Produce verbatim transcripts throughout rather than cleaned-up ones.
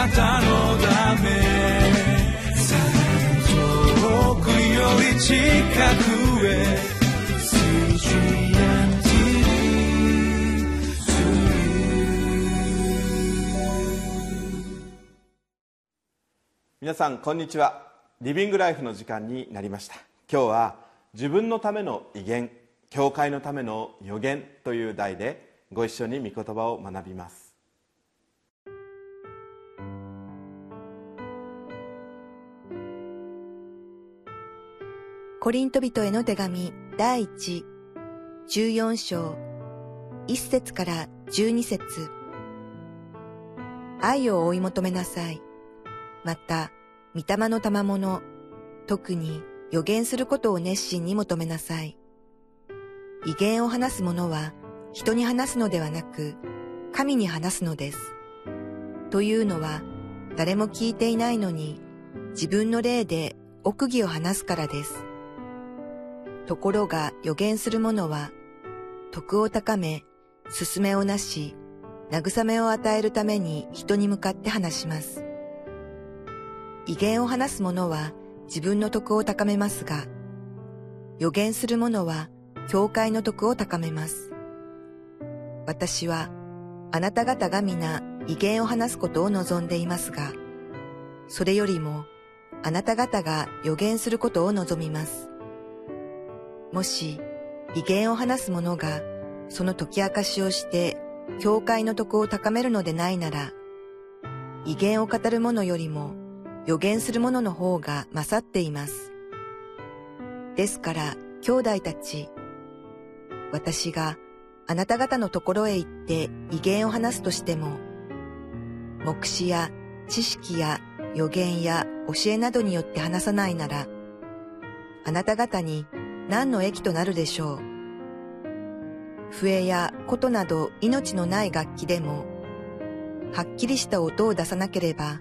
なたのため」「遠くより近くへ」皆さんこんにちは。リビングライフの時間になりました。今日は自分のための威厳、教会のための予言という題でご一緒に御言葉を学びます。コリント人への手紙第一じゅうよん章いち節からじゅうに節。愛を追い求めなさい。また、御霊の賜物、特に予言することを熱心に求めなさい。威厳を話す者は、人に話すのではなく、神に話すのです。というのは、誰も聞いていないのに、自分の霊で奥義を話すからです。ところが予言する者は、徳を高め、勧めをなし、慰めを与えるために人に向かって話します。威厳を話す者は自分の徳を高めますが、予言する者は教会の徳を高めます。私はあなた方が皆威厳を話すことを望んでいますが、それよりもあなた方が予言することを望みます。もし威厳を話す者がその解き明かしをして教会の徳を高めるのでないなら、威厳を語る者よりも予言する者の方が勝っています。ですから、兄弟たち、私があなた方のところへ行って威厳を話すとしても、黙示や知識や予言や教えなどによって話さないなら、あなた方に何の益となるでしょう。笛や琴など命のない楽器でも、はっきりした音を出さなければ、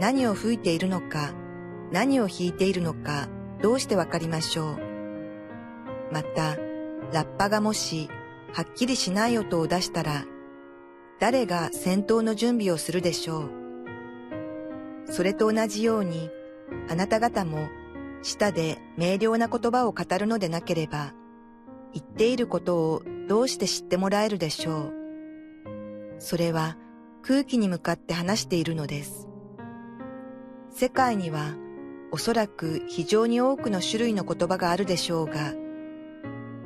何を吹いているのか、何を弾いているのか、どうしてわかりましょう。また、ラッパがもし、はっきりしない音を出したら、誰が戦闘の準備をするでしょう。それと同じように、あなた方も、舌で明瞭な言葉を語るのでなければ、言っていることをどうして知ってもらえるでしょう。それは、空気に向かって話しているのです。世界にはおそらく非常に多くの種類の言葉があるでしょうが、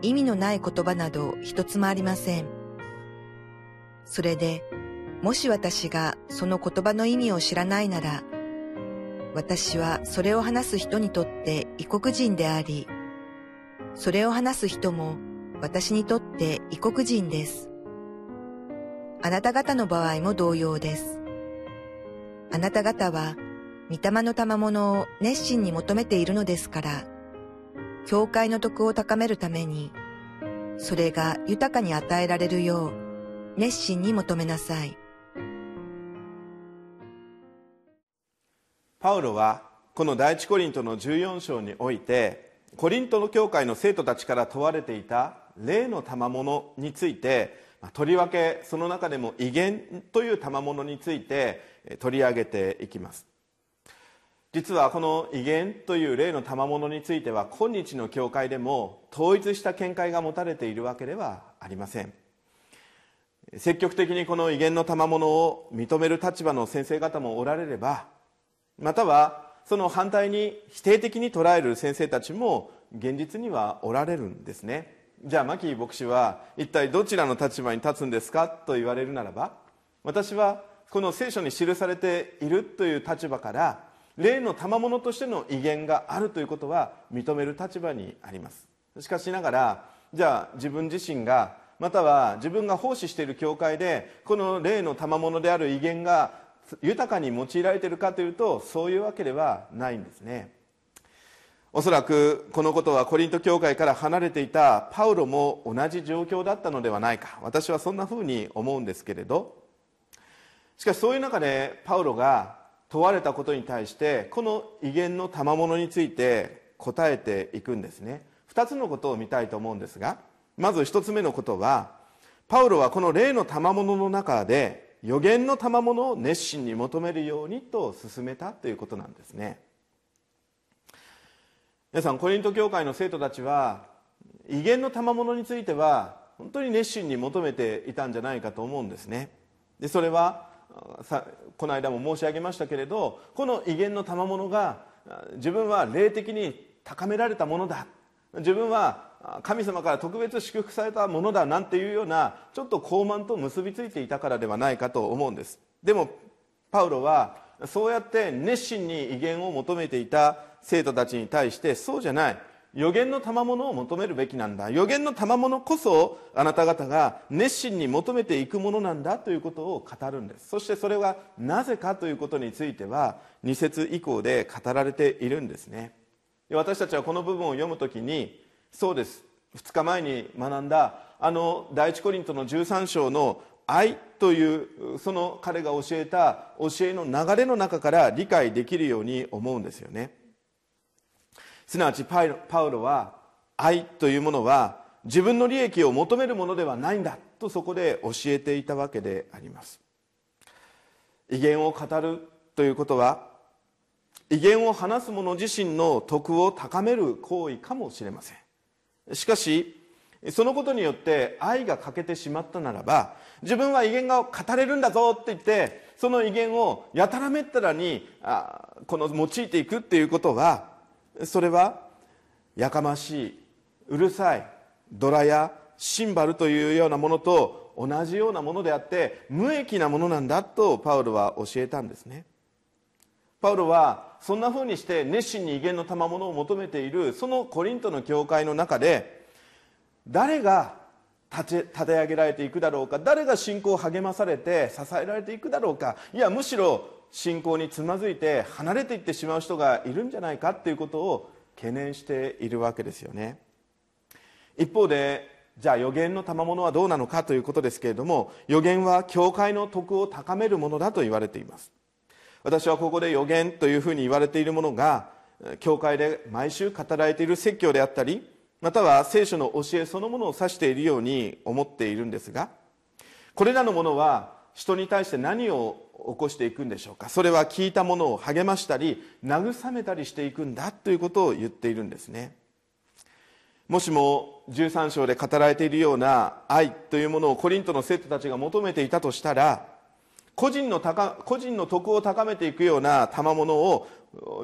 意味のない言葉など一つもありません。それで、もし私がその言葉の意味を知らないなら、私はそれを話す人にとって異国人であり、それを話す人も私にとって異国人です。あなた方の場合も同様です。あなた方は御霊の賜物を熱心に求めているのですから、教会の徳を高めるために、それが豊かに与えられるよう、熱心に求めなさい。パウロは、この第一コリントのじゅうよん章において、コリントの教会の生徒たちから問われていた霊の賜物について、とりわけその中でも威厳という賜物について取り上げていきます。実はこの威厳という霊の賜物については、今日の教会でも統一した見解が持たれているわけではありません。積極的にこの威厳の賜物を認める立場の先生方もおられれば、またはその反対に否定的に捉える先生たちも現実にはおられるんですね。じゃあ牧牧師は一体どちらの立場に立つんですかと言われるならば、私はこの聖書に記されているという立場から霊の賜物としての威厳があるということは認める立場にあります。しかしながら、じゃあ自分自身が、または自分が奉仕している教会でこの霊の賜物である威厳が豊かに用いられているかというと、そういうわけではないんですね。おそらくこのことはコリント教会から離れていたパウロも同じ状況だったのではないか、私はそんなふうに思うんですけれど、しかしそういう中でパウロが問われたことに対して、この威厳の賜物について答えていくんですね。ふたつのことを見たいと思うんですが、まずひとつめのことは、パウロはこの霊の賜物の中で予言の賜物を熱心に求めるようにと勧めたということなんですね。皆さん、コリント教会の生徒たちは異言の賜物については本当に熱心に求めていたんじゃないかと思うんですね。でそれはさこの間も申し上げましたけれど、この異言の賜物が自分は霊的に高められたものだ、自分は神様から特別祝福されたものだなんていうようなちょっと高慢と結びついていたからではないかと思うんです。でもパウロはそうやって熱心に異言を求めていた生徒たちに対して、そうじゃない、予言の賜物を求めるべきなんだ、予言の賜物こそあなた方が熱心に求めていくものなんだということを語るんです。そしてそれはなぜかということについてはに節以降で語られているんですね。で私たちはこの部分を読むときに、そうです、ふつかまえに学んだあの第一コリントのじゅうさん章の愛というその彼が教えた教えの流れの中から理解できるように思うんですよね。すなわちパウロは愛というものは自分の利益を求めるものではないんだとそこで教えていたわけであります。異言を語るということは異言を話す者自身の徳を高める行為かもしれません。しかしそのことによって愛が欠けてしまったならば、自分は異言が語れるんだぞって言ってその異言をやたらめったらにあこの用いていくっていうことは、それはやかましい、うるさい、ドラやシンバルというようなものと同じようなものであって無益なものなんだとパウロは教えたんですね。パウロはそんなふうにして熱心に異言の賜物を求めているそのコリントの教会の中で、誰が立て上げられていくだろうか、誰が信仰を励まされて支えられていくだろうか、いやむしろ信仰につまずいて離れていってしまう人がいるんじゃないかということを懸念しているわけですよね。一方でじゃあ予言の賜物はどうなのかということですけれども、予言は教会の徳を高めるものだと言われています。私はここで予言というふうに言われているものが教会で毎週語られている説教であったり、または聖書の教えそのものを指しているように思っているんですが、これらのものは人に対して何を起こしていくんでしょうか。それは聞いたものを励ましたり慰めたりしていくんだということを言っているんですね。もしもじゅうさん章で語られているような愛というものをコリントの生徒たちが求めていたとしたら、個人の高個人の徳を高めていくような賜物を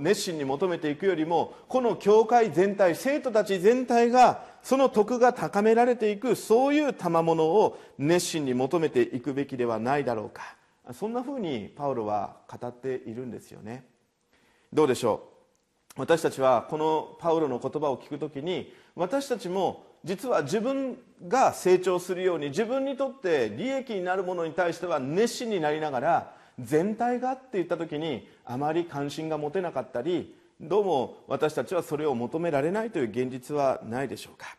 熱心に求めていくよりも、この教会全体、生徒たち全体がその徳が高められていく、そういう賜物を熱心に求めていくべきではないだろうか、そんなふうにパウロは語っているんですよね。どうでしょう。私たちはこのパウロの言葉を聞くときに、私たちも実は自分が成長するように自分にとって利益になるものに対しては熱心になりながら、全体がっていったときにあまり関心が持てなかったり、どうも私たちはそれを求められないという現実はないでしょうか。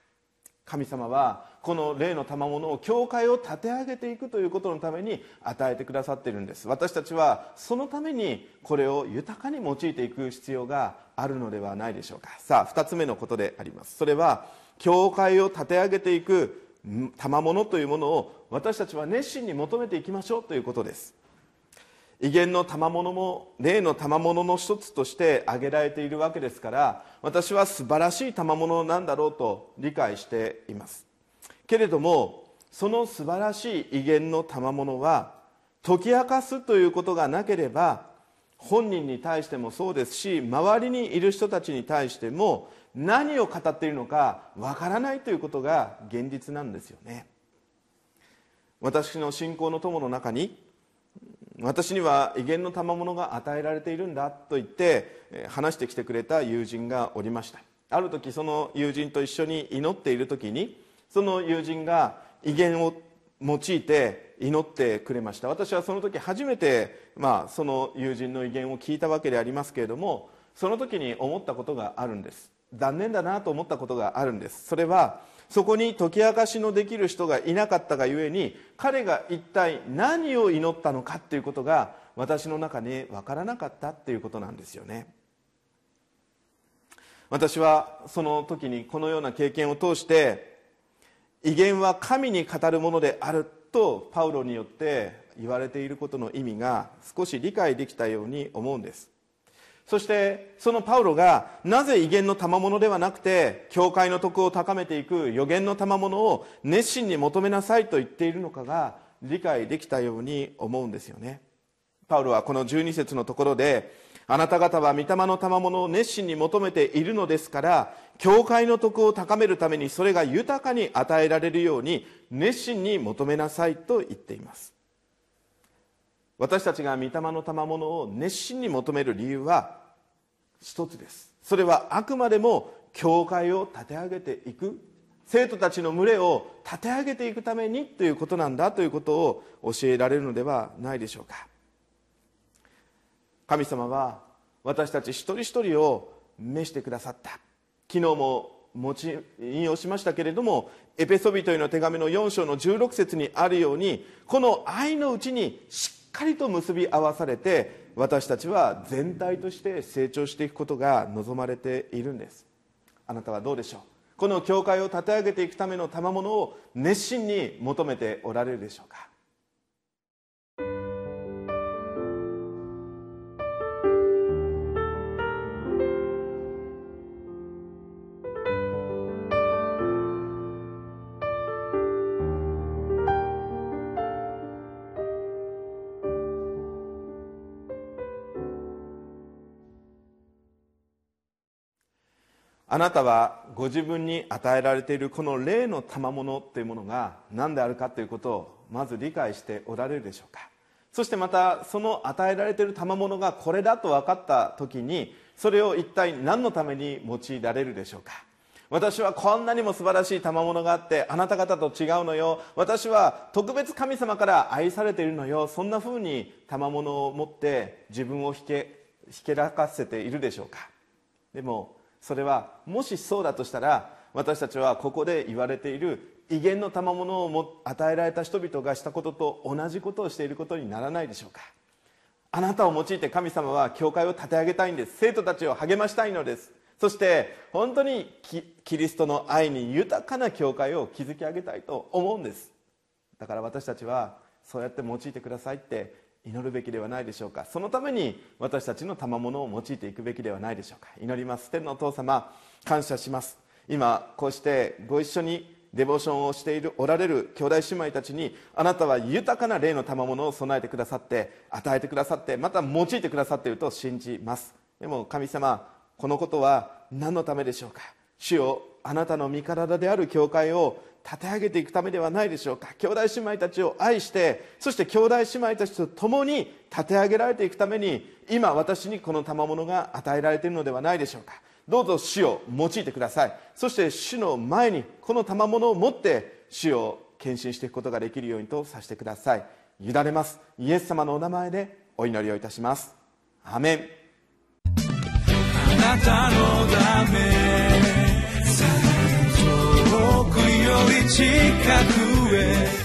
神様はこの霊の賜物を教会を立て上げていくということのために与えてくださっているんです。私たちはそのためにこれを豊かに用いていく必要があるのではないでしょうか。さあふたつめのことであります。それは教会を立て上げていく賜物というものを私たちは熱心に求めていきましょうということです。異言の賜物も霊の賜物の一つとして挙げられているわけですから、私は素晴らしい賜物なんだろうと理解していますけれども、その素晴らしい異言の賜物は解き明かすということがなければ、本人に対してもそうですし、周りにいる人たちに対しても何を語っているのかわからないということが現実なんですよね。私の信仰の友の中に、私には異言の賜物が与えられているんだと言って話してきてくれた友人がおりました。ある時その友人と一緒に祈っている時に、その友人が異言を用いて祈ってくれました。私はその時初めて、まあ、その友人の異言を聞いたわけでありますけれども、その時に思ったことがあるんです。残念だなと思ったことがあるんです。それはそこに解き明かしのできる人がいなかったがゆえに、彼が一体何を祈ったのかということが私の中に分からなかったということなんですよね。私はその時にこのような経験を通して、異言は神に語るものであるとパウロによって言われていることの意味が少し理解できたように思うんです。そしてそのパウロがなぜ威厳の賜物ではなくて教会の徳を高めていく預言の賜物を熱心に求めなさいと言っているのかが理解できたように思うんですよね。パウロはこのじゅうに節のところで、あなた方は御霊の賜物を熱心に求めているのですから、教会の徳を高めるためにそれが豊かに与えられるように熱心に求めなさいと言っています。私たちが御霊の賜物を熱心に求める理由は一つです。それはあくまでも教会を立て上げていく、生徒たちの群れを立て上げていくためにということなんだということを教えられるのではないでしょうか。神様は私たち一人一人を召してくださった。昨日も引用しましたけれども、エペソビトへの手紙のよん章のじゅうろく節にあるように、この愛のうちにしっかりと結び合わされて、私たちは全体として成長していくことが望まれているんです。あなたはどうでしょう。この教会を立て上げていくための賜物を熱心に求めておられるでしょうか。あなたはご自分に与えられているこの霊の賜物というものが何であるかということをまず理解しておられるでしょうか。そしてまたその与えられている賜物がこれだと分かった時に、それを一体何のために用いられるでしょうか。私はこんなにも素晴らしい賜物があってあなた方と違うのよ、私は特別神様から愛されているのよ、そんな風に賜物を持って自分をひけ、ひけらかせているでしょうか。でもそれはもしそうだとしたら、私たちはここで言われている威厳の賜物を与えられた人々がしたことと同じことをしていることにならないでしょうか。あなたを用いて神様は教会を立て上げたいんです。生徒たちを励ましたいのです。そして本当にキリストの愛に豊かな教会を築き上げたいと思うんです。だから私たちはそうやって用いてくださいって祈るべきではないでしょうか。そのために私たちの賜物を用いていくべきではないでしょうか。祈ります。天のお父様、感謝します。今こうしてご一緒にデボーションをしているおられる兄弟姉妹たちに、あなたは豊かな霊の賜物を備えてくださって、与えてくださって、また用いてくださっていると信じます。でも神様、このことは何のためでしょうか。主よ、あなたの身体である教会を立て上げていくためではないでしょうか。兄弟姉妹たちを愛して、そして兄弟姉妹たちと共に立て上げられていくために、今私にこの賜物が与えられているのではないでしょうか。どうぞ主を用いてください。そして主の前にこの賜物を持って主を献身していくことができるようにとさせてください。委ねます。イエス様のお名前でお祈りをいたします。アメン。あなたのため、遠くより近くへ。